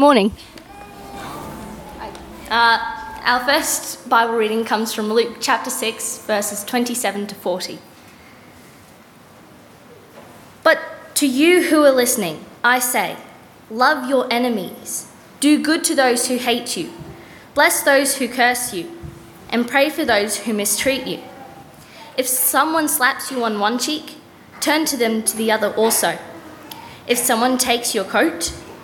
Morning. Our first Bible reading comes from Luke chapter 6, verses 27 to 40. But to you who are listening, I say, love your enemies, do good to those who hate you, bless those who curse you, and pray for those who mistreat you. If someone slaps you on one cheek, turn to them to the other also. If someone takes your coat,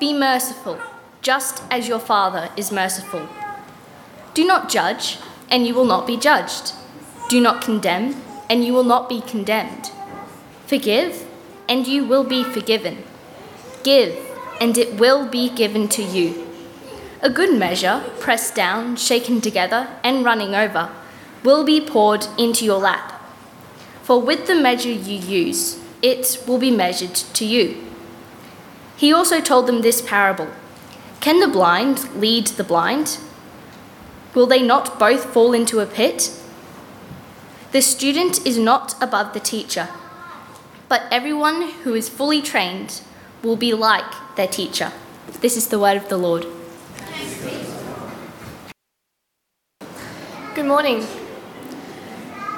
Be merciful, just as your Father is merciful. Do not judge, and you will not be judged. Do not condemn, and you will not be condemned. Forgive, and you will be forgiven. Give, and it will be given to you. A good measure, pressed down, shaken together, and running over, will be poured into your lap. For with the measure you use, it will be measured to you. He also told them this parable. Can the blind lead the blind? Will they not both fall into a pit? The student is not above the teacher, but everyone who is fully trained will be like their teacher. This is the word of the Lord. Good morning.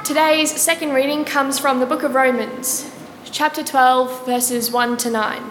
Today's second reading comes from the book of Romans, chapter 12, verses 1 to 9.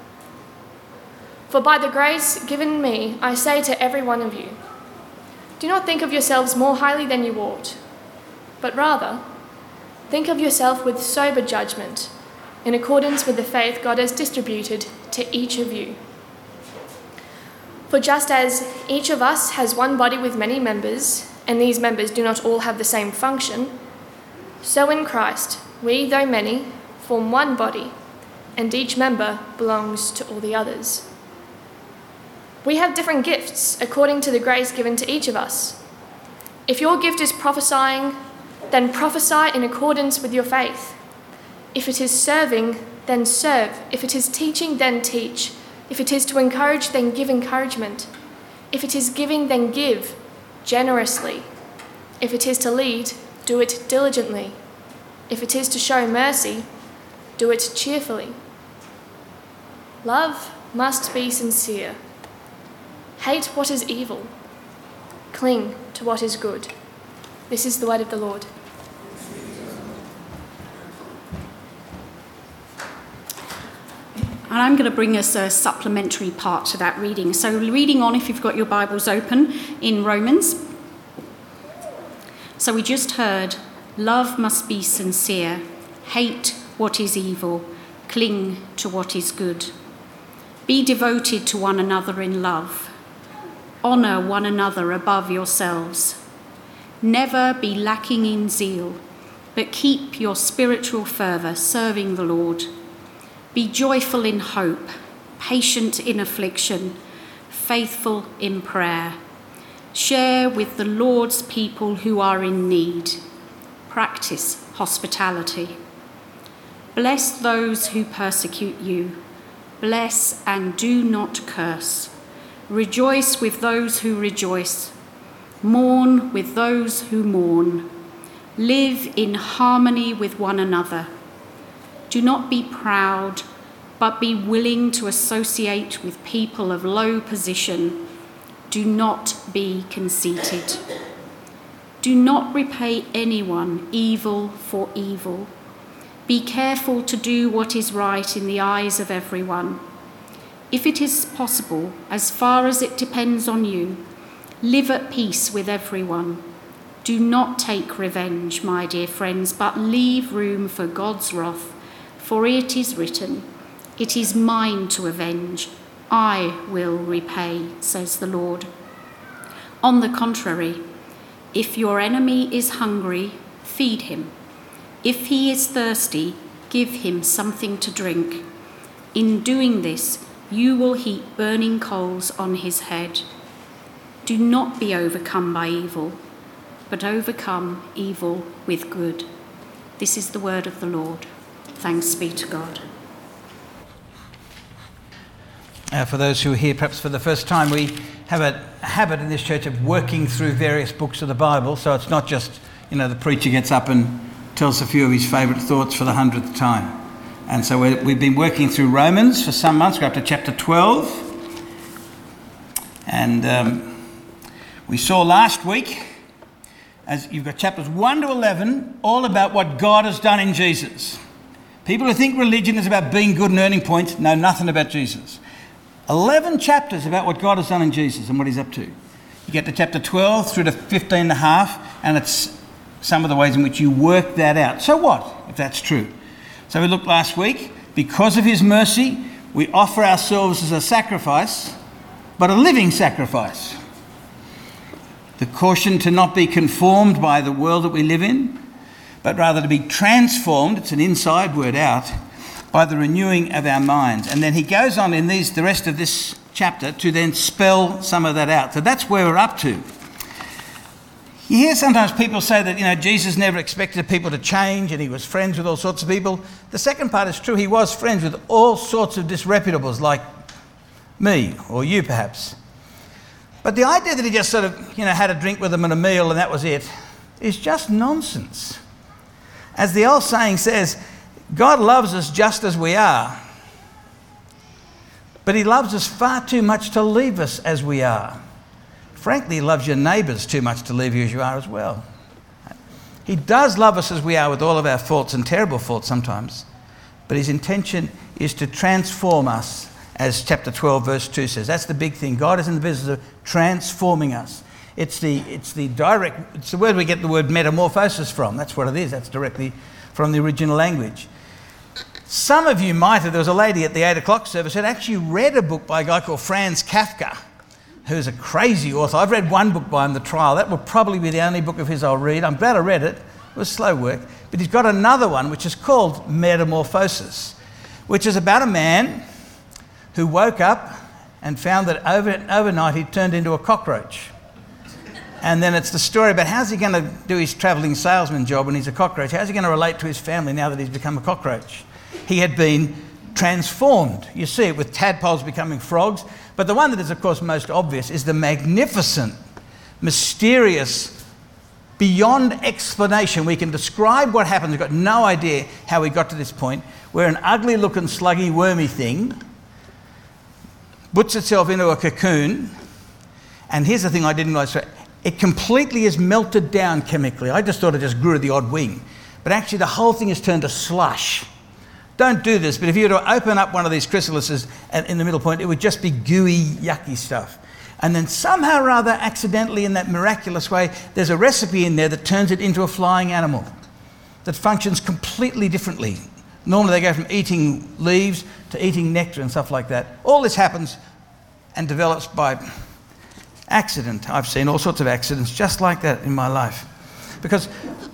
For by the grace given me, I say to every one of you, do not think of yourselves more highly than you ought, but rather, think of yourself with sober judgment, in accordance with the faith God has distributed to each of you. For just as each of us has one body with many members, and these members do not all have the same function, so in Christ, we, though many, form one body, and each member belongs to all the others. We have different gifts according to the grace given to each of us. If your gift is prophesying, then prophesy in accordance with your faith. If it is serving, then serve. If it is teaching, then teach. If it is to encourage, then give encouragement. If it is giving, then give generously. If it is to lead, do it diligently. If it is to show mercy, do it cheerfully. Love must be sincere. Hate what is evil. Cling to what is good. This is the word of the Lord. And I'm going to bring us a supplementary part to that reading. So reading on, if you've got your Bibles open, in Romans. So we just heard, love must be sincere. Hate what is evil. Cling to what is good. Be devoted to one another in love. Honour one another above yourselves. Never be lacking in zeal, but keep your spiritual fervour serving the Lord. Be joyful in hope, patient in affliction, faithful in prayer. Share with the Lord's people who are in need. Practice hospitality. Bless those who persecute you. Bless and do not curse. Rejoice with those who rejoice. Mourn with those who mourn. Live in harmony with one another. Do not be proud, but be willing to associate with people of low position. Do not be conceited. Do not repay anyone evil for evil. Be careful to do what is right in the eyes of everyone. If it is possible, as far as it depends on you, live at peace with everyone. Do not take revenge, my dear friends, but leave room for God's wrath, for it is written, "It is mine to avenge, I will repay," says the Lord. On the contrary, if your enemy is hungry, feed him. If he is thirsty, give him something to drink. In doing this, you will heap burning coals on his head. Do not be overcome by evil, but overcome evil with good. This is the word of the Lord. Thanks be to God. For those who are here perhaps for the first time, we have a habit in this church of working through various books of the Bible, so it's not just, the preacher gets up and tells a few of his favourite thoughts for the 100th time. And so we've been working through Romans for some months. We're up to chapter 12. And we saw last week, as you've got chapters 1 to 11, all about what God has done in Jesus. People who think religion is about being good and earning points know nothing about Jesus. 11 chapters about what God has done in Jesus and what he's up to. You get to chapter 12 through to 15 and a half, and it's some of the ways in which you work that out. So what, if that's true? So we looked last week, because of his mercy, we offer ourselves as a sacrifice, but a living sacrifice. The caution to not be conformed by the world that we live in, but rather to be transformed, it's an inside word out, by the renewing of our minds. And then he goes on in the rest of this chapter to then spell some of that out. So that's where we're up to. You hear sometimes people say that, Jesus never expected people to change and he was friends with all sorts of people. The second part is true. He was friends with all sorts of disreputables like me or you perhaps. But the idea that he just sort of, had a drink with them and a meal and that was it is just nonsense. As the old saying says, God loves us just as we are. But he loves us far too much to leave us as we are. Frankly, he loves your neighbours too much to leave you as you are as well. He does love us as we are with all of our faults and terrible faults sometimes, but his intention is to transform us, as chapter 12 verse 2 says. That's the big thing. God is in the business of transforming us. It's the word we get the word metamorphosis from. That's what it is. That's directly from the original language. Some of you might have, there was a lady at the 8 o'clock service who had actually read a book by a guy called Franz Kafka, who's a crazy author. I've read one book by him, The Trial. That will probably be the only book of his I'll read. I'm glad I read it. It was slow work. But he's got another one, which is called Metamorphosis, which is about a man who woke up and found that overnight he turned into a cockroach. And then it's the story about how's he going to do his travelling salesman job when he's a cockroach? How's he going to relate to his family now that he's become a cockroach? He had been transformed. You see it with tadpoles becoming frogs. But the one that is, of course, most obvious is the magnificent, mysterious, beyond explanation. We can describe what happened. We've got no idea how we got to this point, where an ugly-looking, sluggy, wormy thing puts itself into a cocoon. And here's the thing I didn't realise. It completely is melted down chemically. I just thought it just grew the odd wing. But actually, the whole thing is turned to slush. Don't do this, but if you were to open up one of these chrysalises in the middle point, it would just be gooey, yucky stuff. And then somehow or other, accidentally in that miraculous way, there's a recipe in there that turns it into a flying animal that functions completely differently. Normally they go from eating leaves to eating nectar and stuff like that. All this happens and develops by accident. I've seen all sorts of accidents just like that in my life. Because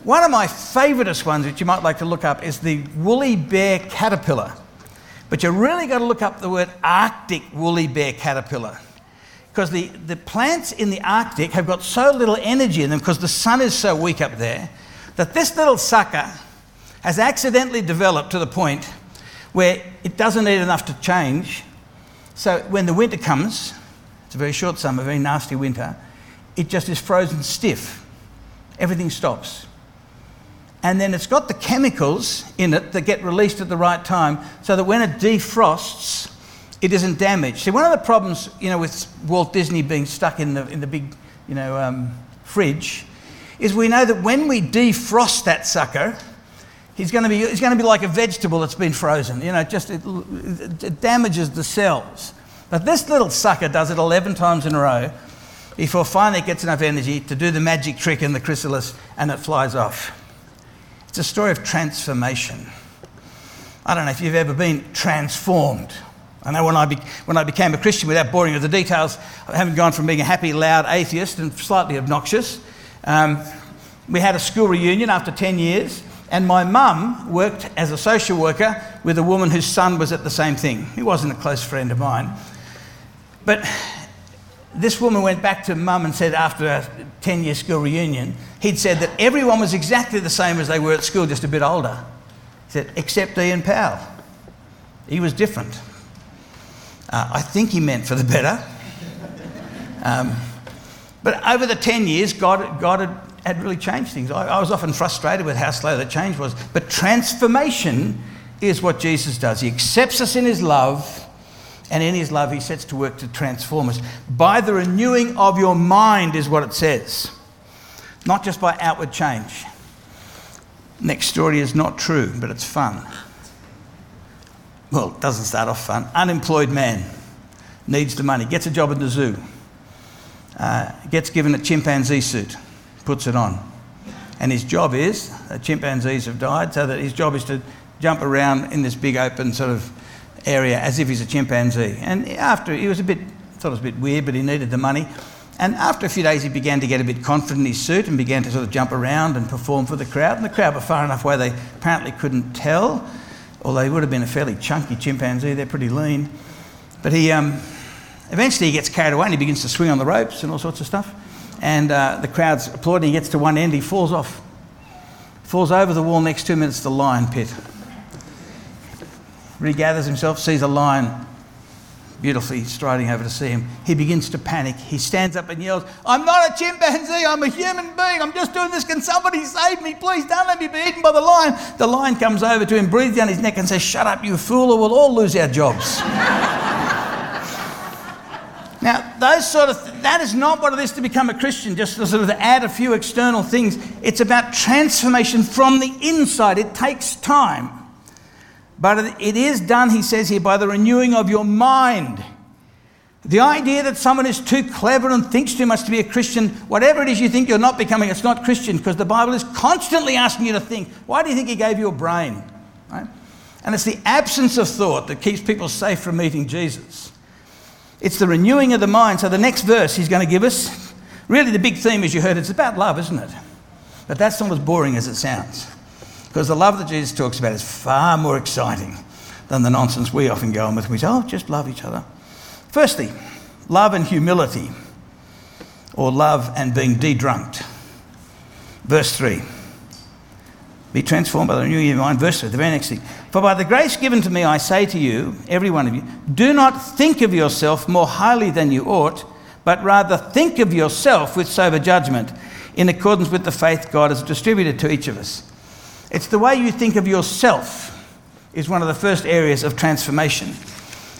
one of my favouriteest ones, which you might like to look up, is the woolly bear caterpillar. But you really got to look up the word Arctic woolly bear caterpillar. Because the plants in the Arctic have got so little energy in them because the sun is so weak up there that this little sucker has accidentally developed to the point where it doesn't eat enough to change. So when the winter comes, It's a very short summer, very nasty winter. It just is frozen stiff. Everything stops. And then it's got the chemicals in it that get released at the right time so that when it defrosts, it isn't damaged. See, one of the problems, with Walt Disney being stuck in the big, fridge is we know that when we defrost that sucker, he's going to be like a vegetable that's been frozen. It damages the cells. But this little sucker does it 11 times in a row before finally it gets enough energy to do the magic trick in the chrysalis and it flies off. It's a story of transformation. I don't know if you've ever been transformed. I know when I became a Christian, without boring you with the details, I haven't gone from being a happy, loud atheist and slightly obnoxious. We had a school reunion after 10 years, and my mum worked as a social worker with a woman whose son was at the same thing. He wasn't a close friend of mine. But this woman went back to mum and said after a 10-year school reunion, he'd said that everyone was exactly the same as they were at school, just a bit older. He said, except Ian Powell. He was different. I think he meant for the better. But over the 10 years, God had really changed things. I was often frustrated with how slow the change was. But transformation is what Jesus does. He accepts us in his love, and in his love he sets to work to transform us. By the renewing of your mind is what it says. Not just by outward change. Next story is not true, but it's fun. Well, it doesn't start off fun. Unemployed man needs the money, gets a job at the zoo, gets given a chimpanzee suit, puts it on. And his job is, the chimpanzees have died, so that his job is to jump around in this big open sort of area as if he's a chimpanzee. And after, he was a bit weird, but he needed the money. And after a few days, he began to get a bit confident in his suit and began to sort of jump around and perform for the crowd. And the crowd were far enough away they apparently couldn't tell. Although he would have been a fairly chunky chimpanzee, they're pretty lean. But he eventually he gets carried away and he begins to swing on the ropes and all sorts of stuff. And the crowd's applauding. He gets to one end, he falls off. Falls over the wall next 2 minutes to the lion pit. Regathers himself, sees a lion beautifully striding over to see him. He begins to panic. He stands up and yells, "I'm not a chimpanzee, I'm a human being. I'm just doing this. Can somebody save me? Please don't let me be eaten by the lion." The lion comes over to him, breathes down his neck and says, "Shut up, you fool, or we'll all lose our jobs." Now, that is not what it is to become a Christian, just to sort of add a few external things. It's about transformation from the inside. It takes time. But it is done, he says here, by the renewing of your mind. The idea that someone is too clever and thinks too much to be a Christian, whatever it is you think you're not becoming, it's not Christian, because the Bible is constantly asking you to think. Why do you think he gave you a brain? Right? And it's the absence of thought that keeps people safe from meeting Jesus. It's the renewing of the mind. So the next verse he's going to give us, really the big theme, as you heard, it's about love, isn't it? But that's not as boring as it sounds. Because the love that Jesus talks about is far more exciting than the nonsense we often go on with. We say, oh, just love each other. Firstly, love and humility, or love and being de-drunked. Verse 3. Be transformed by the renewing of your mind. Verse 3, the very next thing. For by the grace given to me, I say to you, every one of you, do not think of yourself more highly than you ought, but rather think of yourself with sober judgment, in accordance with the faith God has distributed to each of us. It's the way you think of yourself is one of the first areas of transformation.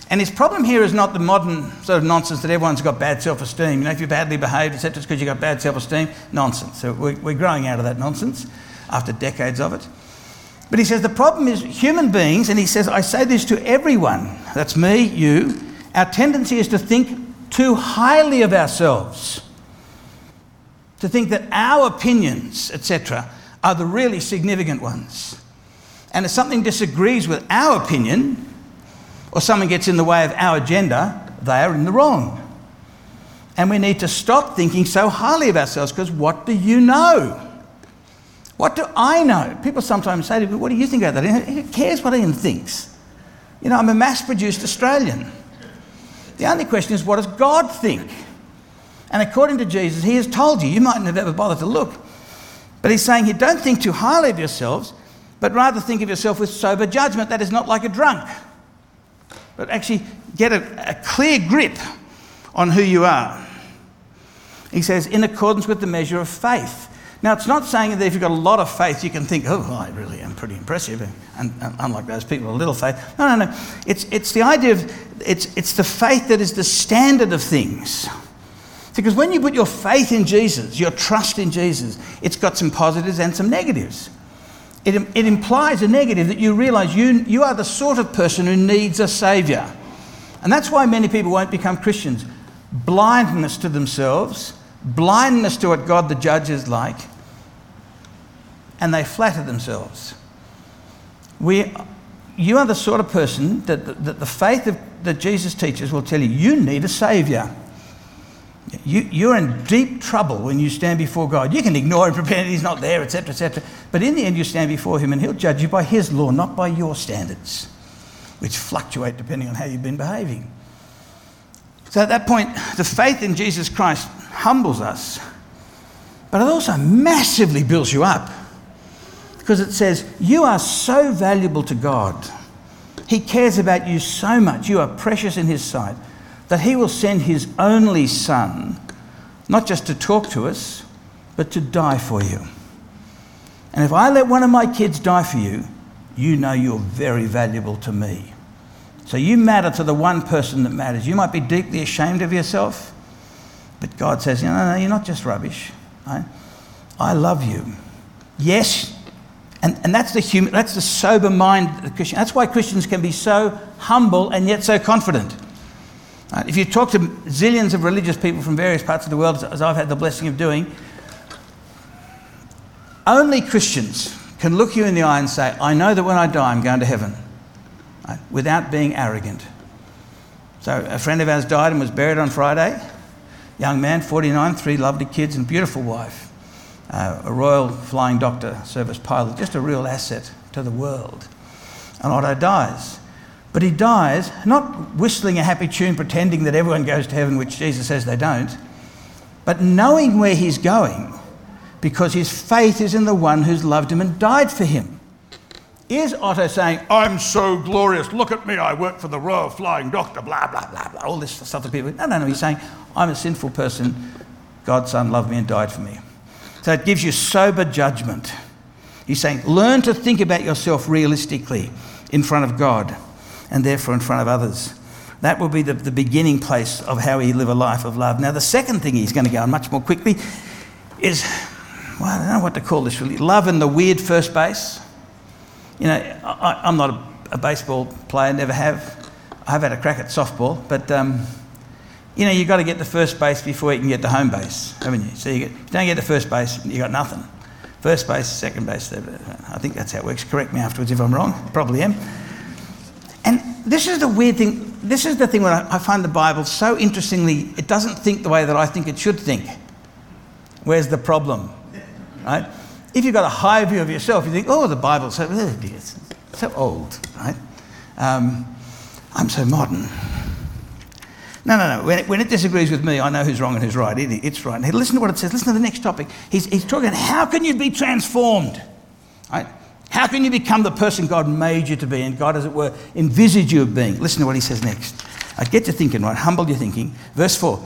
And his problem here is not the modern sort of nonsense that everyone's got bad self-esteem. If you're badly behaved, etc., it's because you've got bad self-esteem. Nonsense. So we're growing out of that nonsense after decades of it. But he says the problem is human beings, and he says, I say this to everyone. That's me, you. Our tendency is to think too highly of ourselves. To think that our opinions, etc., are the really significant ones. And if something disagrees with our opinion, or something gets in the way of our agenda, they are in the wrong. And we need to stop thinking so highly of ourselves, because what do you know? What do I know? People sometimes say to me, what do you think about that? Who cares what Ian thinks? I'm a mass-produced Australian. The only question is, what does God think? And according to Jesus, he has told you. You mightn't have ever bothered to look. But he's saying here, don't think too highly of yourselves, but rather think of yourself with sober judgment. That is not like a drunk. But actually get a clear grip on who you are. He says, in accordance with the measure of faith. Now, it's not saying that if you've got a lot of faith, you can think, oh, I really am pretty impressive, and unlike those people with little faith. No, no, no. It's the idea of, it's the faith that is the standard of things. Because when you put your faith in Jesus, your trust in Jesus, it's got some positives and some negatives. It implies a negative that you realise you are the sort of person who needs a saviour. And that's why many people won't become Christians. Blindness to themselves, blindness to what God the judge is like, and they flatter themselves. You are the sort of person that the faith that Jesus teaches will tell you, you need a saviour. You're in deep trouble when you stand before God. You can ignore him, pretend he's not there, etc., etc. But in the end, you stand before him and he'll judge you by his law, not by your standards, which fluctuate depending on how you've been behaving. So at that point, the faith in Jesus Christ humbles us, but it also massively builds you up, because it says, you are so valuable to God. He cares about you so much. You are precious in his sight, that he will send his only son, not just to talk to us, but to die for you. And if I let one of my kids die for you, you know you're very valuable to me. So you matter to the one person that matters. You might be deeply ashamed of yourself, but God says, no, you're not just rubbish. Right? I love you. Yes, and that's the sober mind of Christian. That's why Christians can be so humble and yet so confident. Right? If you talk to zillions of religious people from various parts of the world, as I've had the blessing of doing, only Christians can look you in the eye and say, I know that when I die I'm going to heaven. Without being arrogant. So a friend of ours died and was buried on Friday. Young man, 49, 3 lovely kids and beautiful wife. A Royal Flying Doctor, service pilot, just a real asset to the world. And Otto dies. But he dies not whistling a happy tune, pretending that everyone goes to heaven, which Jesus says they don't, but knowing where he's going, because his faith is in the one who's loved him and died for him. Is Otto saying, I'm so glorious, look at me, I work for the Royal Flying Doctor, blah, blah, blah, blah, all this stuff that people... No, he's saying, I'm a sinful person, God's son loved me and died for me. So it gives you sober judgment. He's saying, learn to think about yourself realistically in front of God and therefore in front of others. That will be the beginning place of how we live a life of love. Now, the second thing he's going to go on much more quickly is, well, I don't know what to call this really, love in the weird first base. You know, I'm not a baseball player, never have. I have had a crack at softball, but, you know, you've got to get to first base before you can get to home base, haven't you? So if you don't get to first base, you got nothing. First base, second base, I think that's how it works. Correct me afterwards if I'm wrong, probably am. And this is the weird thing, this is the thing where I find the Bible so interestingly, it doesn't think the way that I think it should think. Where's the problem, right? If you've got a high view of yourself, you think, oh, the Bible's so old, right? I'm so modern. No. When it disagrees with me, I know who's wrong and who's right. It's right. Now, listen to what it says. Listen to the next topic. He's talking about how can you be transformed, right? How can you become the person God made you to be and God, as it were, envisaged you of being? Listen to what he says next. Get your thinking right. Humble your thinking. Verse 4.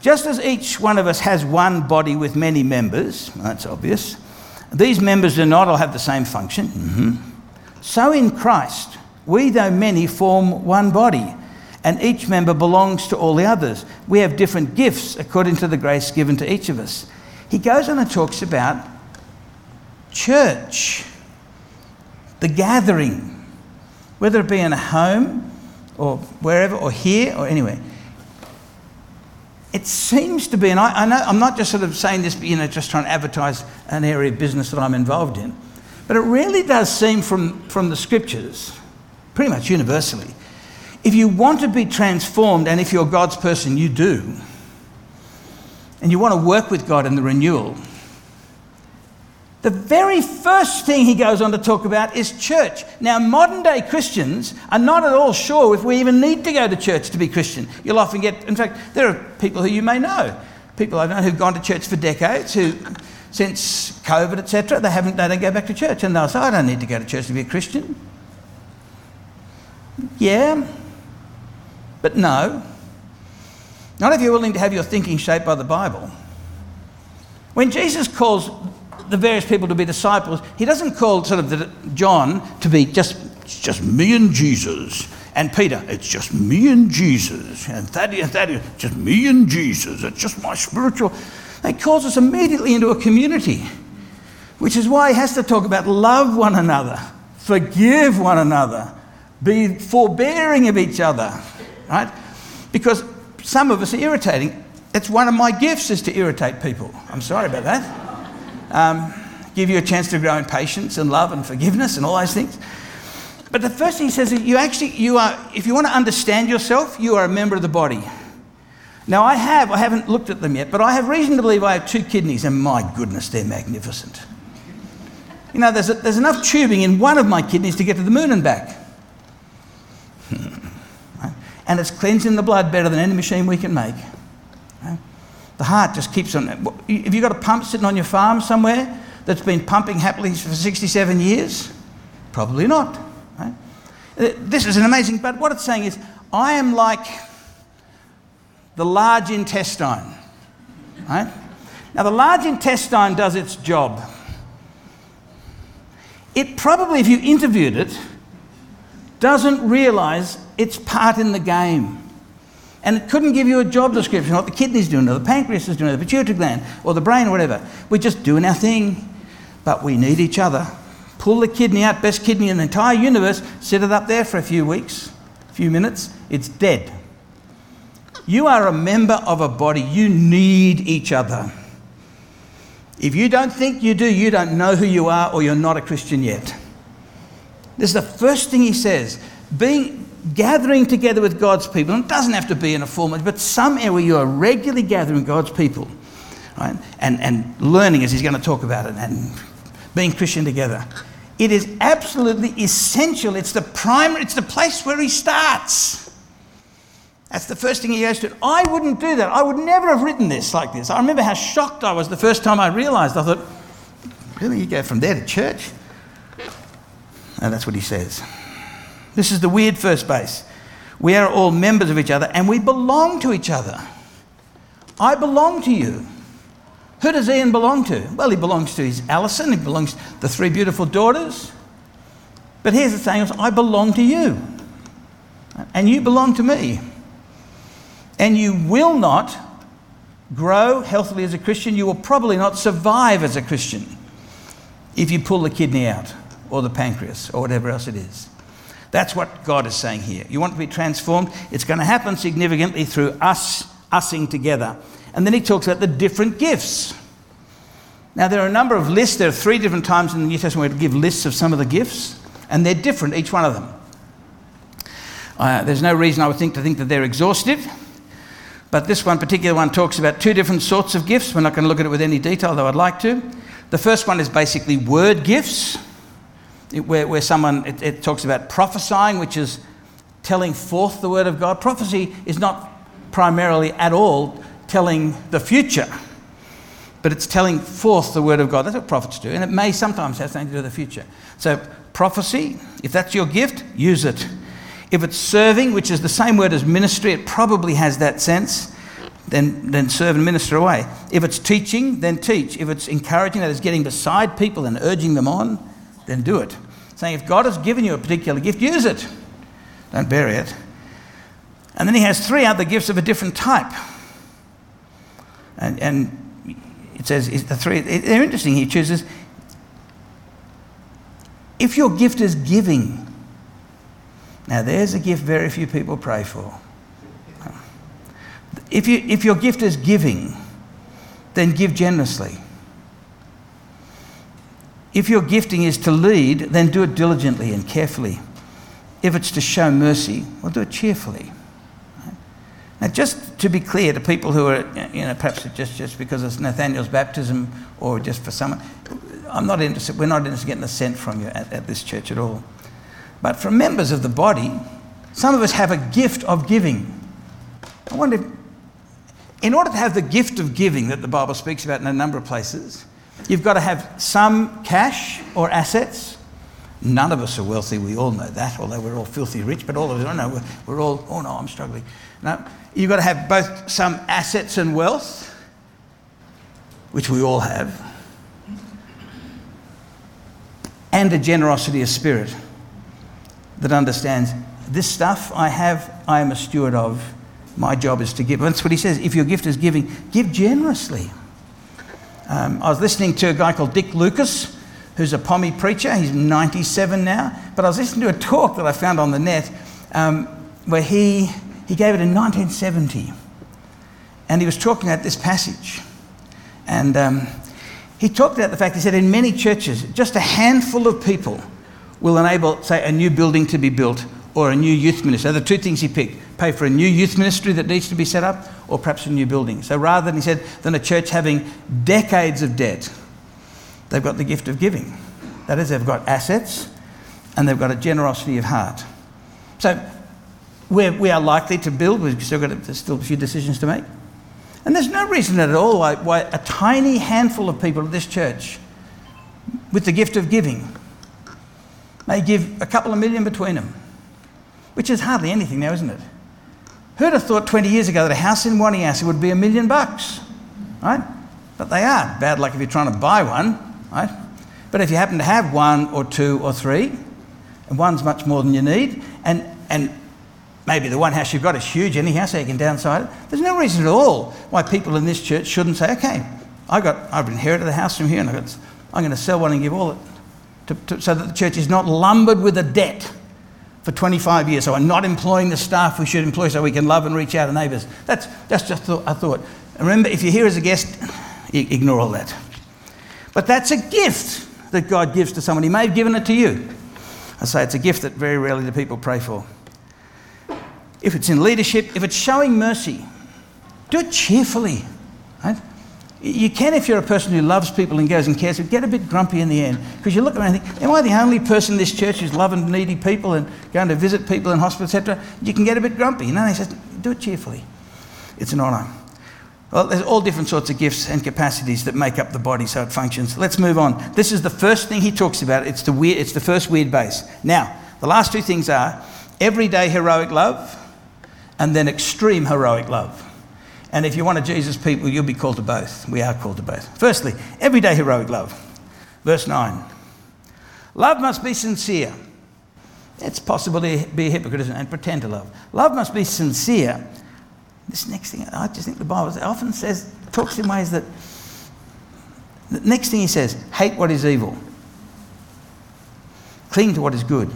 Just as each one of us has one body with many members, that's obvious, these members do not all have the same function. Mm-hmm. So in Christ, we though many form one body, and each member belongs to all the others. We have different gifts according to the grace given to each of us. He goes on and talks about church, the gathering, whether it be in a home or wherever or here or anywhere. It seems to be, and I know I'm not just sort of saying this, but, you know, just trying to advertise an area of business that I'm involved in, but it really does seem from the scriptures, pretty much universally, if you want to be transformed, and if you're God's person, you do, and you want to work with God in the renewal, the very first thing he goes on to talk about is church. Now, modern day Christians are not at all sure if we even need to go to church to be Christian. You'll often get, in fact, there are people who you may know, people I've known who've gone to church for decades, who since COVID, etc., they don't go back to church. And they'll say, I don't need to go to church to be a Christian. Yeah, but no. None of you are willing to have your thinking shaped by the Bible. When Jesus calls the various people to be disciples, he doesn't call sort of John to be it's just me and Jesus. And Peter, it's just me and Jesus. And Thaddeus, just me and Jesus. It's just my spiritual. He calls us immediately into a community, which is why he has to talk about love one another, forgive one another, be forbearing of each other, right? Because some of us are irritating. It's one of my gifts is to irritate people. I'm sorry about that. Give you a chance to grow in patience and love and forgiveness and all those things. But the first thing he says is if you want to understand yourself, you are a member of the body. Now I haven't looked at them yet, but I have reason to believe I have two kidneys, and my goodness, they're magnificent. You know, there's enough tubing in one of my kidneys to get to the moon and back. Right? And it's cleansing the blood better than any machine we can make. Right? The heart just keeps on. Have you got a pump sitting on your farm somewhere that's been pumping happily for 67 years? Probably not. Right? This is an amazing, but what it's saying is, I am like the large intestine. Right? Now the large intestine does its job. It probably, if you interviewed it, doesn't realise its part in the game. And it couldn't give you a job description, what the kidney's doing, or the pancreas is doing, or the pituitary gland, or the brain, or whatever. We're just doing our thing, but we need each other. Pull the kidney out, best kidney in the entire universe, sit it up there for a few weeks, a few minutes, it's dead. You are a member of a body, you need each other. If you don't think you do, you don't know who you are, or you're not a Christian yet. This is the first thing he says. Gathering together with God's people, and it doesn't have to be in a formal, but somewhere where you are regularly gathering God's people, right? And learning, as he's going to talk about it, and being Christian together. It is absolutely essential. It's the place where he starts. That's the first thing he goes to. I wouldn't do that. I would never have written this like this. I remember how shocked I was the first time I realised. I thought, really, you go from there to church? And that's what he says. This is the weird first base. We are all members of each other and we belong to each other. I belong to you. Who does Ian belong to? Well, he belongs to his Alison. He belongs to the three beautiful daughters. But here's the thing, I belong to you. And you belong to me. And you will not grow healthily as a Christian. You will probably not survive as a Christian if you pull the kidney out or the pancreas or whatever else it is. That's what God is saying here. You want to be transformed? It's going to happen significantly through using together. And then he talks about the different gifts. Now, there are a number of lists. There are three different times in the New Testament where we give lists of some of the gifts, and they're different, each one of them. There's no reason, I would think, to think that they're exhaustive. But this one particular one talks about two different sorts of gifts. We're not going to look at it with any detail, though I'd like to. The first one is basically word gifts, where it talks about prophesying, which is telling forth the word of God. Prophecy is not primarily at all telling the future, but it's telling forth the word of God. That's what prophets do, and it may sometimes have something to do with the future. So prophecy, if that's your gift, use it. If it's serving, which is the same word as ministry, it probably has that sense, then serve and minister away. If it's teaching, then teach. If it's encouraging, that is getting beside people and urging them on, then do it. Saying if God has given you a particular gift, use it. Don't bury it. And then he has three other gifts of a different type. And it says the three, they're interesting, he chooses. If your gift is giving, now there's a gift very few people pray for. If your gift is giving, then give generously. If your gifting is to lead, then do it diligently and carefully. If it's to show mercy, well, do it cheerfully. Right? Now, just to be clear to people who are, perhaps just because it's Nathaniel's baptism or just for someone, we're not interested in getting assent from you at this church at all. But for members of the body, some of us have a gift of giving. I wonder if, in order to have the gift of giving that the Bible speaks about in a number of places, you've got to have some cash or assets, None of us are wealthy, we all know that, although we're all filthy rich, but all of us, oh no, we're all, oh no, I'm struggling. No, you've got to have both some assets and wealth, which we all have, and a generosity of spirit that understands this stuff I have, I am a steward of, my job is to give. That's what he says, if your gift is giving, give generously. I was listening to a guy called Dick Lucas, who's a Pommy preacher, he's 97 now, but I was listening to a talk that I found on the net where he gave it in 1970, and he was talking about this passage, and he talked about the fact, he said, in many churches, just a handful of people will enable, say, a new building to be built or a new youth ministry. So the two things he picked, pay for a new youth ministry that needs to be set up or perhaps a new building. So rather than, he said, than a church having decades of debt, they've got the gift of giving. That is, they've got assets and they've got a generosity of heart. So we are likely to build, we've still got a few decisions to make. And there's no reason at all why a tiny handful of people at this church with the gift of giving may give a couple of million between them, which is hardly anything now, isn't it? Who'd have thought 20 years ago that a house in Wanniassa would be $1 million, right? But they are. Bad luck if you're trying to buy one, right? But if you happen to have one or two or three, and one's much more than you need, and maybe the one house you've got is huge anyhow, so you can downsize it, there's no reason at all why people in this church shouldn't say, okay, I've inherited a house from here, and I'm going to sell one and give all it, so that the church is not lumbered with a debt for 25 years, so I'm not employing the staff we should employ so we can love and reach out to neighbours. That's just a thought. And remember, if you're here as a guest, ignore all that. But that's a gift that God gives to someone. He may have given it to you. I say it's a gift that very rarely do people pray for. If it's in leadership, if it's showing mercy, do it cheerfully, right? You can, if you're a person who loves people and goes and cares, get a bit grumpy in the end, because you look around and think, am I the only person in this church who's loving needy people and going to visit people in hospital, etc.? You can get a bit grumpy. No, he says, do it cheerfully. It's an honour. Well, there's all different sorts of gifts and capacities that make up the body so it functions. Let's move on. This is the first thing he talks about. It's the first weird base. Now, the last two things are everyday heroic love and then extreme heroic love. And if you're one of Jesus' people, you'll be called to both. We are called to both. Firstly, everyday heroic love. Verse 9. Love must be sincere. It's possible to be a hypocrite, isn't it? And pretend to love. Love must be sincere. This next thing, I just think the Bible often says, talks in ways that... The next thing he says, hate what is evil. Cling to what is good.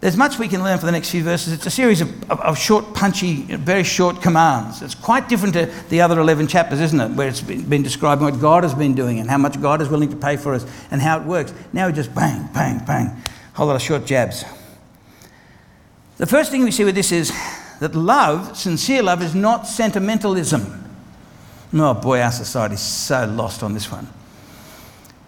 There's much we can learn for the next few verses. It's a series of short, punchy, very short commands. It's quite different to the other 11 chapters, isn't it, where it's been describing what God has been doing and how much God is willing to pay for us and how it works. Now we just bang, bang, bang, a whole lot of short jabs. The first thing we see with this is that love, sincere love, is not sentimentalism. Oh boy, our society is so lost on this one.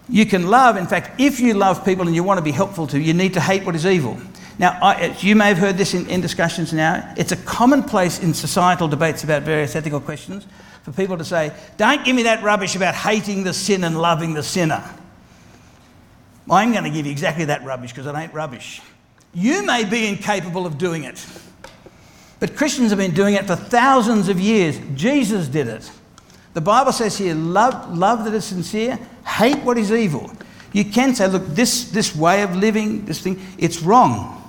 You can love, in fact, if you love people and you want to be helpful to, you need to hate what is evil. Now, you may have heard this in discussions now. It's a commonplace in societal debates about various ethical questions for people to say, don't give me that rubbish about hating the sin and loving the sinner. I'm going to give you exactly that rubbish because it ain't rubbish. You may be incapable of doing it, but Christians have been doing it for thousands of years. Jesus did it. The Bible says here, love that is sincere, hate what is evil. You can say, look, this way of living, this thing, it's wrong.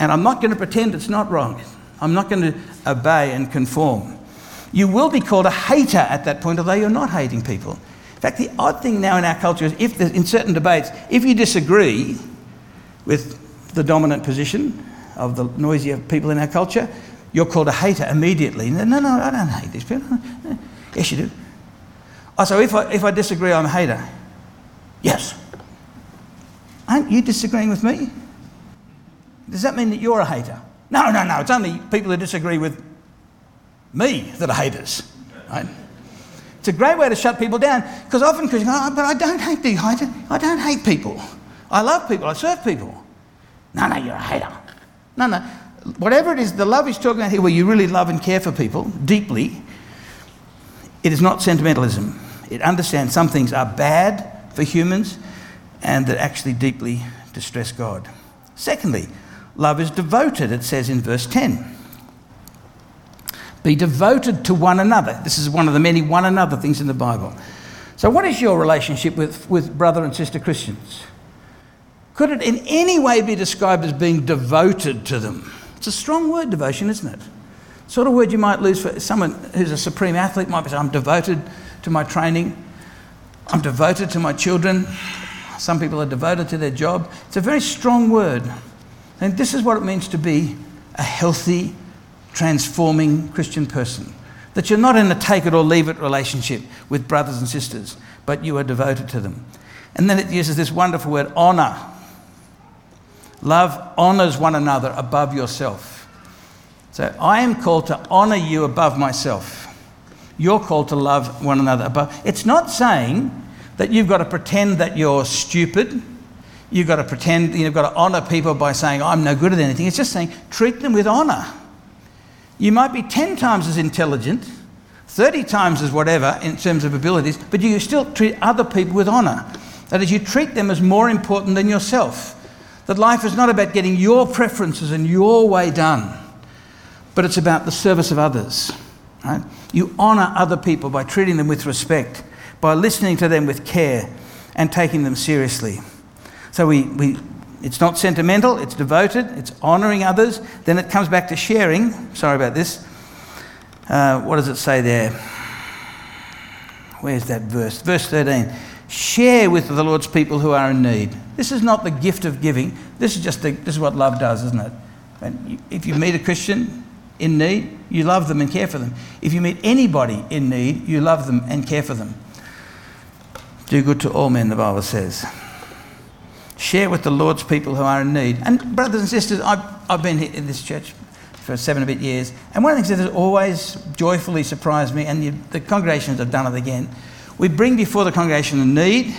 And I'm not going to pretend it's not wrong. I'm not going to obey and conform. You will be called a hater at that point, although you're not hating people. In fact, the odd thing now in our culture is in certain debates, if you disagree with the dominant position of the noisier people in our culture, you're called a hater immediately. No, I don't hate these people. Yes, you do. Oh, so if I disagree, I'm a hater. Yes. Aren't you disagreeing with me? Does that mean that you're a hater? No. It's only people who disagree with me that are haters. Right? It's a great way to shut people down because often Christians go, but I don't hate people. I don't hate people. I love people. I serve people. No, you're a hater. No. Whatever it is, the love he's talking about here where you really love and care for people deeply, it is not sentimentalism. It understands some things are bad for humans and that actually deeply distress God. Secondly, love is devoted, it says in verse 10. Be devoted to one another. This is one of the many one another things in the Bible. So what is your relationship with brother and sister Christians? Could it in any way be described as being devoted to them? It's a strong word, devotion, isn't it? Sort of word you might lose for someone who's a supreme athlete might say, I'm devoted to my training. I'm devoted to my children. Some people are devoted to their job. It's a very strong word. And this is what it means to be a healthy, transforming Christian person. That you're not in a take-it-or-leave-it relationship with brothers and sisters, but you are devoted to them. And then it uses this wonderful word, honour. Love honours one another above yourself. So I am called to honour you above myself. You're called to love one another above. It's not saying that you've got to pretend that you're stupid. You've got to pretend, you've got to honour people by saying, I'm no good at anything. It's just saying, treat them with honour. You might be 10 times as intelligent, 30 times as whatever in terms of abilities, but you still treat other people with honour. That is, you treat them as more important than yourself. That life is not about getting your preferences and your way done, but it's about the service of others. Right? You honour other people by treating them with respect, by listening to them with care and taking them seriously. So it's not sentimental, it's devoted, it's honouring others. Then it comes back to sharing. Sorry about this. What does it say there? Where's that verse? Verse 13. Share with the Lord's people who are in need. This is not the gift of giving. This is what love does, isn't it? And if you meet a Christian in need, you love them and care for them. If you meet anybody in need, you love them and care for them. Do good to all men, the Bible says. Share with the Lord's people who are in need. And brothers and sisters, I've been here in this church for 7 and a bit years, and one of the things that has always joyfully surprised me, and the congregations have done it again, we bring before the congregation a need.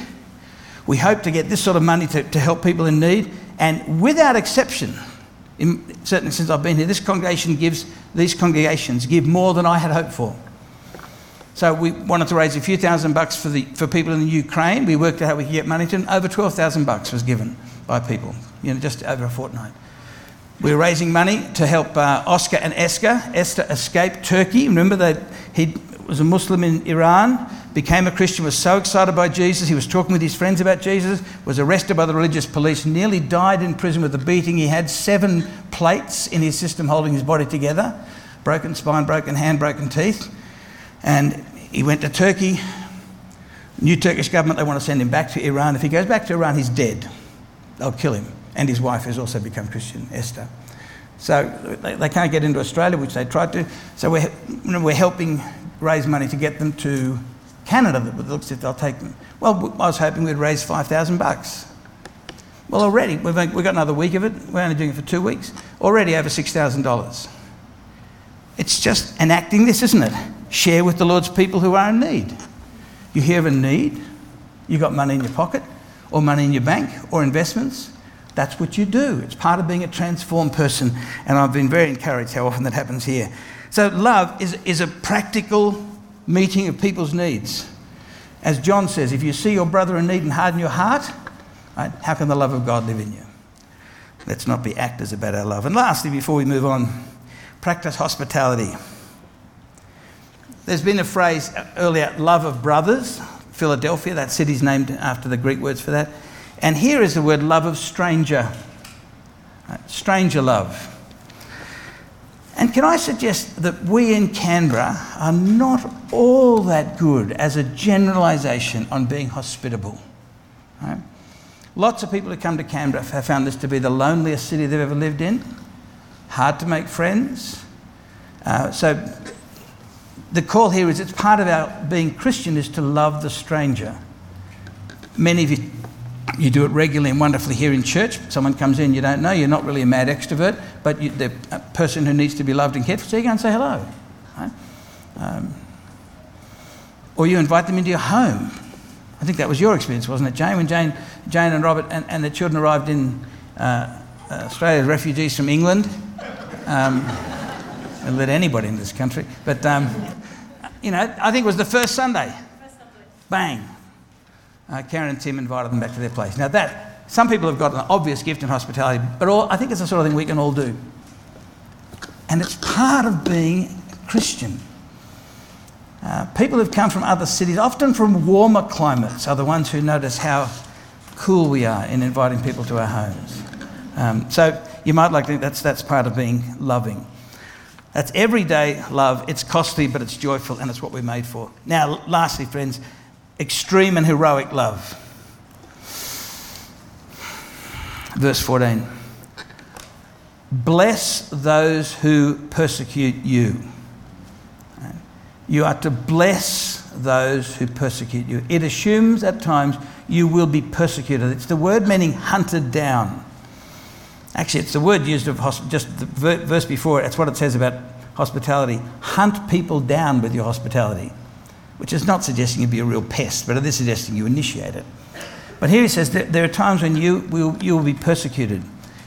We hope to get this sort of money to help people in need, and without exception, certainly since I've been here, these congregations give more than I had hoped for. So we wanted to raise a few $1,000s for people in Ukraine. We worked out how we could get money to them. Over $12,000 was given by people, just over a fortnight. We were raising money to help Oscar and Eska. Esther escaped Turkey. Remember that he was a Muslim in Iran, became a Christian, was so excited by Jesus. He was talking with his friends about Jesus, was arrested by the religious police, nearly died in prison with a beating. He had 7 plates in his system holding his body together, broken spine, broken hand, broken teeth. And he went to Turkey. New Turkish government, they want to send him back to Iran. If he goes back to Iran, he's dead. They'll kill him. And his wife has also become Christian, Esther. So they can't get into Australia, which they tried to. So we're helping raise money to get them to Canada. That looks if they'll take them. Well, I was hoping we'd raise $5,000. Well, already, we've got another week of it. We're only doing it for 2 weeks. Already over $6,000. It's just enacting this, isn't it? Share with the Lord's people who are in need. You hear of a need, you've got money in your pocket or money in your bank or investments, that's what you do. It's part of being a transformed person, and I've been very encouraged how often that happens here. So love is a practical meeting of people's needs. As John says, if you see your brother in need and harden your heart, right, how can the love of God live in you? Let's not be actors about our love. And lastly, before we move on, practice hospitality. There's been a phrase earlier, love of brothers. Philadelphia, that city's named after the Greek words for that. And here is the word love of stranger. Stranger love. And can I suggest that we in Canberra are not all that good as a generalisation on being hospitable. Right? Lots of people who come to Canberra have found this to be the loneliest city they've ever lived in. Hard to make friends. So the call here is it's part of our being Christian is to love the stranger. Many of you do it regularly and wonderfully here in church. Someone comes in you don't know, you're not really a mad extrovert, but they're a person who needs to be loved and cared for, so you go and say hello. Right? Or you invite them into your home. I think that was your experience, wasn't it, Jane? When Jane and Robert and the children arrived in Australia as refugees from England. I let anybody in this country, but I think it was the first Sunday. Bang. Karen and Tim invited them back to their place. Now that, some people have got an obvious gift in hospitality, but I think it's the sort of thing we can all do. And it's part of being a Christian. People who've come from other cities, often from warmer climates, are the ones who notice how cool we are in inviting people to our homes. So you might like to think that's part of being loving. That's everyday love. It's costly, but it's joyful, and it's what we're made for. Now, lastly, friends, extreme and heroic love. Verse 14. Bless those who persecute you. You are to bless those who persecute you. It assumes at times you will be persecuted. It's the word meaning hunted down. Actually, it's the word used of just the verse before. It's what it says about hospitality. Hunt people down with your hospitality, which is not suggesting you'd be a real pest, but it is suggesting you initiate it. But here he says that there are times when you will be persecuted.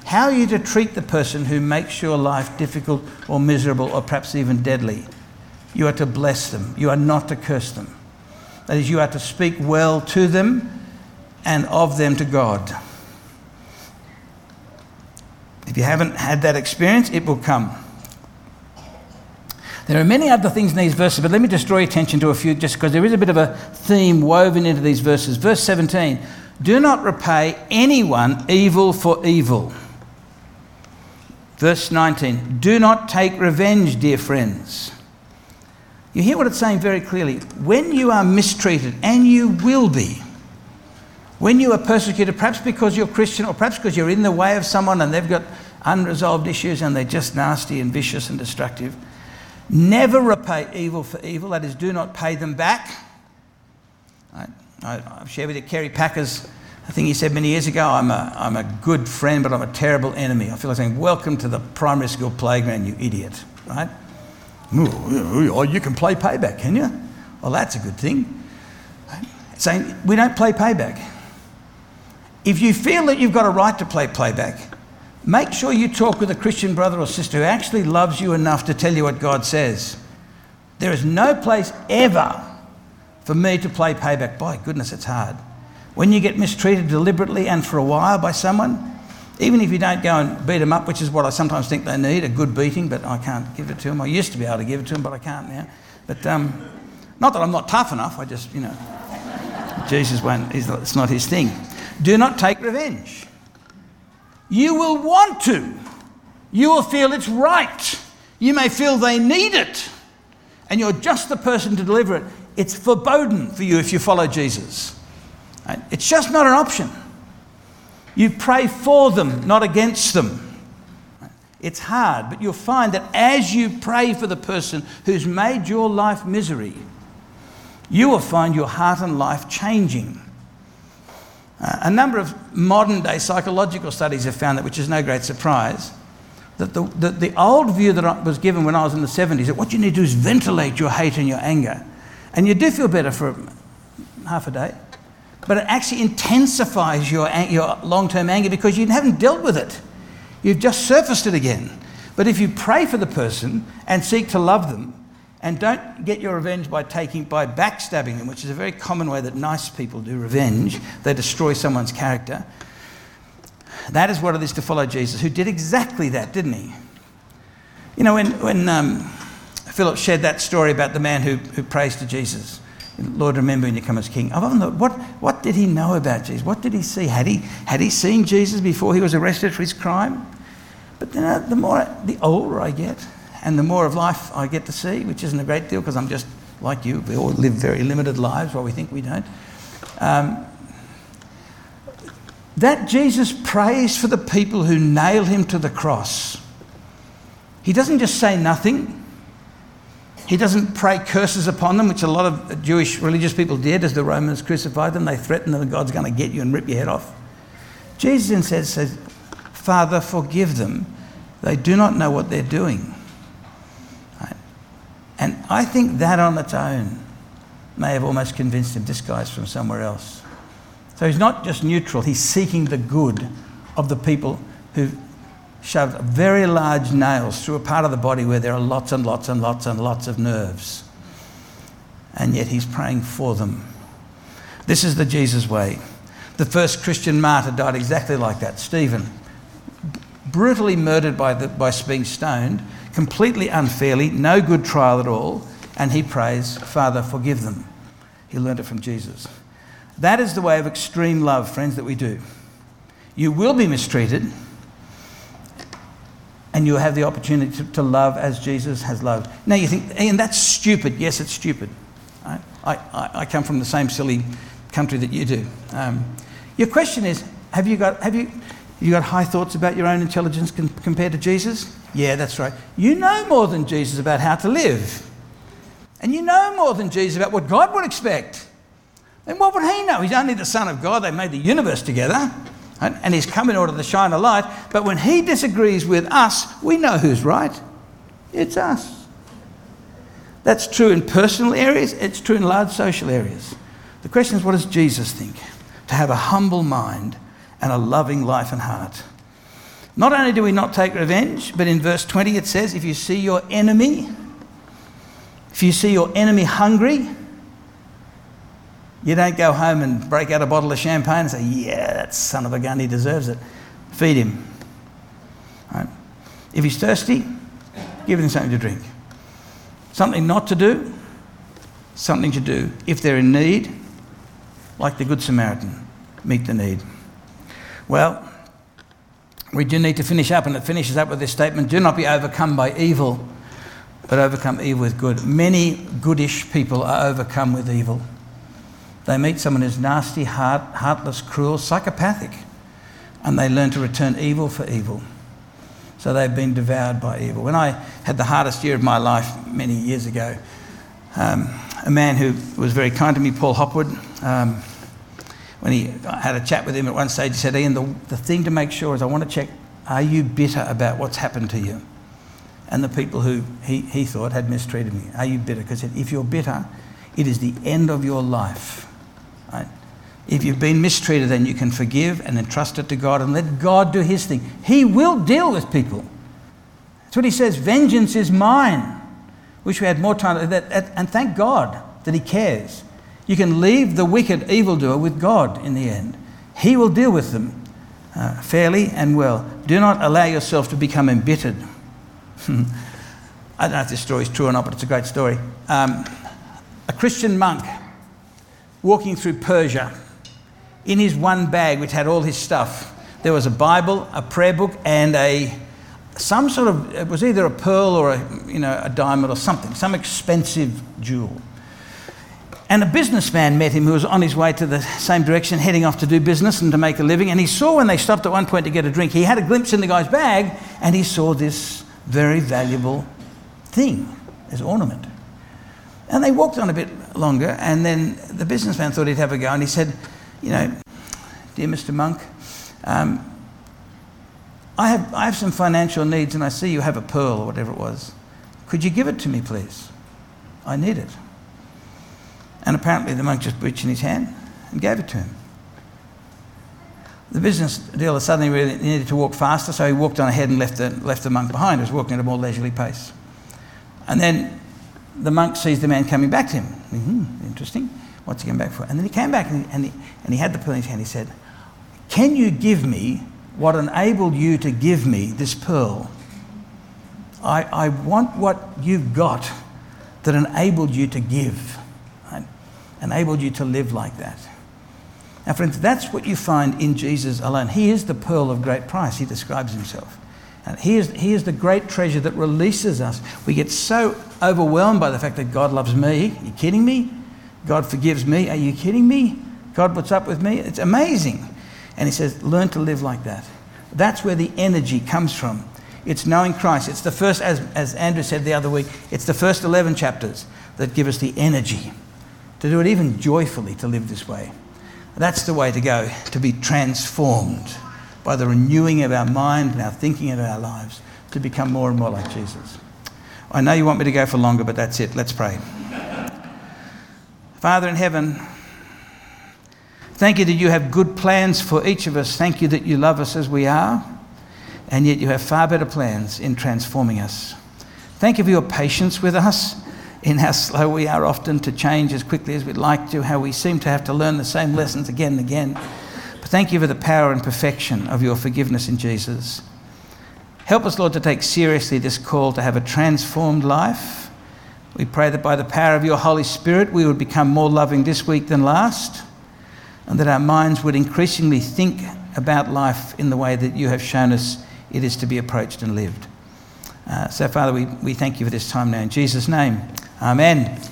How are you to treat the person who makes your life difficult or miserable or perhaps even deadly? You are to bless them. You are not to curse them. That is, you are to speak well to them and of them to God. If you haven't had that experience, it will come. There are many other things in these verses, but let me just draw your attention to a few, just because there is a bit of a theme woven into these verses. Verse 17, do not repay anyone evil for evil. Verse 19, do not take revenge, dear friends. You hear what it's saying very clearly. When you are mistreated, and you will be, when you are persecuted, perhaps because you're Christian or perhaps because you're in the way of someone and they've got unresolved issues and they're just nasty and vicious and destructive, never repay evil for evil. That is, do not pay them back. I've shared with you Kerry Packer's, I think he said many years ago, I'm a good friend, but I'm a terrible enemy. I feel like saying, welcome to the primary school playground, you idiot, right? Oh, you can play payback, can you? Well, that's a good thing. It's saying we don't play payback. If you feel that you've got a right to play playback, make sure you talk with a Christian brother or sister who actually loves you enough to tell you what God says. There is no place ever for me to play payback. By goodness, it's hard. When you get mistreated deliberately and for a while by someone, even if you don't go and beat them up, which is what I sometimes think they need, a good beating, but I can't give it to them. I used to be able to give it to them, but I can't now. But not that I'm not tough enough. I just, Jesus won't, it's not his thing. Do not take revenge. You will want to. You will feel it's right. You may feel they need it. And you're just the person to deliver it. It's forbidden for you if you follow Jesus. It's just not an option. You pray for them, not against them. It's hard, but you'll find that as you pray for the person who's made your life misery, you will find your heart and life changing. A number of modern-day psychological studies have found that, which is no great surprise, that the old view that was given when I was in the 70s, that what you need to do is ventilate your hate and your anger. And you do feel better for half a day. But it actually intensifies your long-term anger because you haven't dealt with it. You've just surfaced it again. But if you pray for the person and seek to love them and don't get your revenge by backstabbing them, which is a very common way that nice people do revenge, they destroy someone's character. That is what it is to follow Jesus, who did exactly that, didn't he? You know, when Philip shared that story about the man who prays to Jesus, Lord, remember when you come as king. I've often thought, what did he know about Jesus? What did he see? Had he seen Jesus before he was arrested for his crime? But then the older I get and the more of life I get to see, which isn't a great deal because I'm just like you. We all live very limited lives while we think we don't. That Jesus prays for the people who nailed him to the cross. He doesn't just say nothing. He doesn't pray curses upon them, which a lot of Jewish religious people did as the Romans crucified them. They threatened that God's going to get you and rip your head off. Jesus instead says, Father, forgive them. They do not know what they're doing. Right? And I think that on its own may have almost convinced him this guy's from somewhere else. So he's not just neutral. He's seeking the good of the people who shoved very large nails through a part of the body where there are lots and lots and lots and lots of nerves. And yet he's praying for them. This is the Jesus way. The first Christian martyr died exactly like that, Stephen. Brutally murdered by being stoned, completely unfairly, no good trial at all, and he prays, Father, forgive them. He learned it from Jesus. That is the way of extreme love, friends, that we do. You will be mistreated, and you'll have the opportunity to love as Jesus has loved. Now you think, Ian, that's stupid. Yes, it's stupid. Right? I come from the same silly country that you do. Your question is, have you got high thoughts about your own intelligence compared to Jesus? Yeah, that's right. You know more than Jesus about how to live. And you know more than Jesus about what God would expect. And what would he know? He's only the Son of God. They made the universe together. And he's come in order to shine a light. But when he disagrees with us, we know who's right. It's us. That's true in personal areas. It's true in large social areas. The question is, what does Jesus think? To have a humble mind and a loving life and heart. Not only do we not take revenge, but in verse 20 it says, if you see your enemy hungry, you don't go home and break out a bottle of champagne and say, yeah, that son of a gun, he deserves it. Feed him. Right? If he's thirsty, give him something to drink. Something not to do, something to do. If they're in need, like the Good Samaritan, meet the need. Well, we do need to finish up, and it finishes up with this statement, do not be overcome by evil, but overcome evil with good. Many goodish people are overcome with evil. They meet someone who's nasty, heartless, cruel, psychopathic, and they learn to return evil for evil. So they've been devoured by evil. When I had the hardest year of my life many years ago, a man who was very kind to me, Paul Hopwood, when I had a chat with him at one stage, he said, Ian, the thing to make sure is I want to check, are you bitter about what's happened to you? And the people who he thought had mistreated me, are you bitter? Because if you're bitter, it is the end of your life. Right? If you've been mistreated, then you can forgive and entrust it to God and let God do his thing. He will deal with people. That's what he says, vengeance is mine. Wish we had more time. And thank God that he cares. You can leave the wicked evildoer with God in the end. He will deal with them fairly and well. Do not allow yourself to become embittered. I don't know if this story is true or not, but it's a great story. A Christian monk walking through Persia, in his one bag which had all his stuff, there was a Bible, a prayer book, and it was either a pearl or a diamond or something, some expensive jewel. And a businessman met him who was on his way to the same direction, heading off to do business and to make a living. And he saw, when they stopped at one point to get a drink, he had a glimpse in the guy's bag and he saw this very valuable thing as ornament. And they walked on a bit longer, and then the businessman thought he'd have a go, and he said, dear Mr. Monk, I have some financial needs, and I see you have a pearl or whatever it was. Could you give it to me, please? I need it. And apparently the monk just reached in his hand and gave it to him. The business dealer suddenly really needed to walk faster, so he walked on ahead and left the monk behind. He was walking at a more leisurely pace. And then the monk sees the man coming back to him. Interesting. What's he coming back for? And then he came back and he had the pearl in his hand. He said, can you give me what enabled you to give me this pearl? I want what you've got that enabled you to give, right? Enabled you to live like that. Now, friends, that's what you find in Jesus alone. He is the pearl of great price, he describes himself. And he is the great treasure that releases us. We get so overwhelmed by the fact that God loves me. Are you kidding me? God forgives me. Are you kidding me? God, what's up with me? It's amazing. And he says, learn to live like that. That's where the energy comes from. It's knowing Christ. It's the first, as Andrew said the other week, it's the first 11 chapters that give us the energy to do it, even joyfully, to live this way. That's the way to go, to be transformed by the renewing of our mind and our thinking of our lives, to become more and more like Jesus. I know you want me to go for longer, but that's it. Let's pray. Father in heaven, thank you that you have good plans for each of us. Thank you that you love us as we are, and yet you have far better plans in transforming us. Thank you for your patience with us in how slow we are often to change as quickly as we'd like to, how we seem to have to learn the same lessons again and again. But thank you for the power and perfection of your forgiveness in Jesus. Help us, Lord, to take seriously this call to have a transformed life. We pray that by the power of your Holy Spirit, we would become more loving this week than last, and that our minds would increasingly think about life in the way that you have shown us it is to be approached and lived. So, Father, we thank you for this time now in Jesus' name. Amen.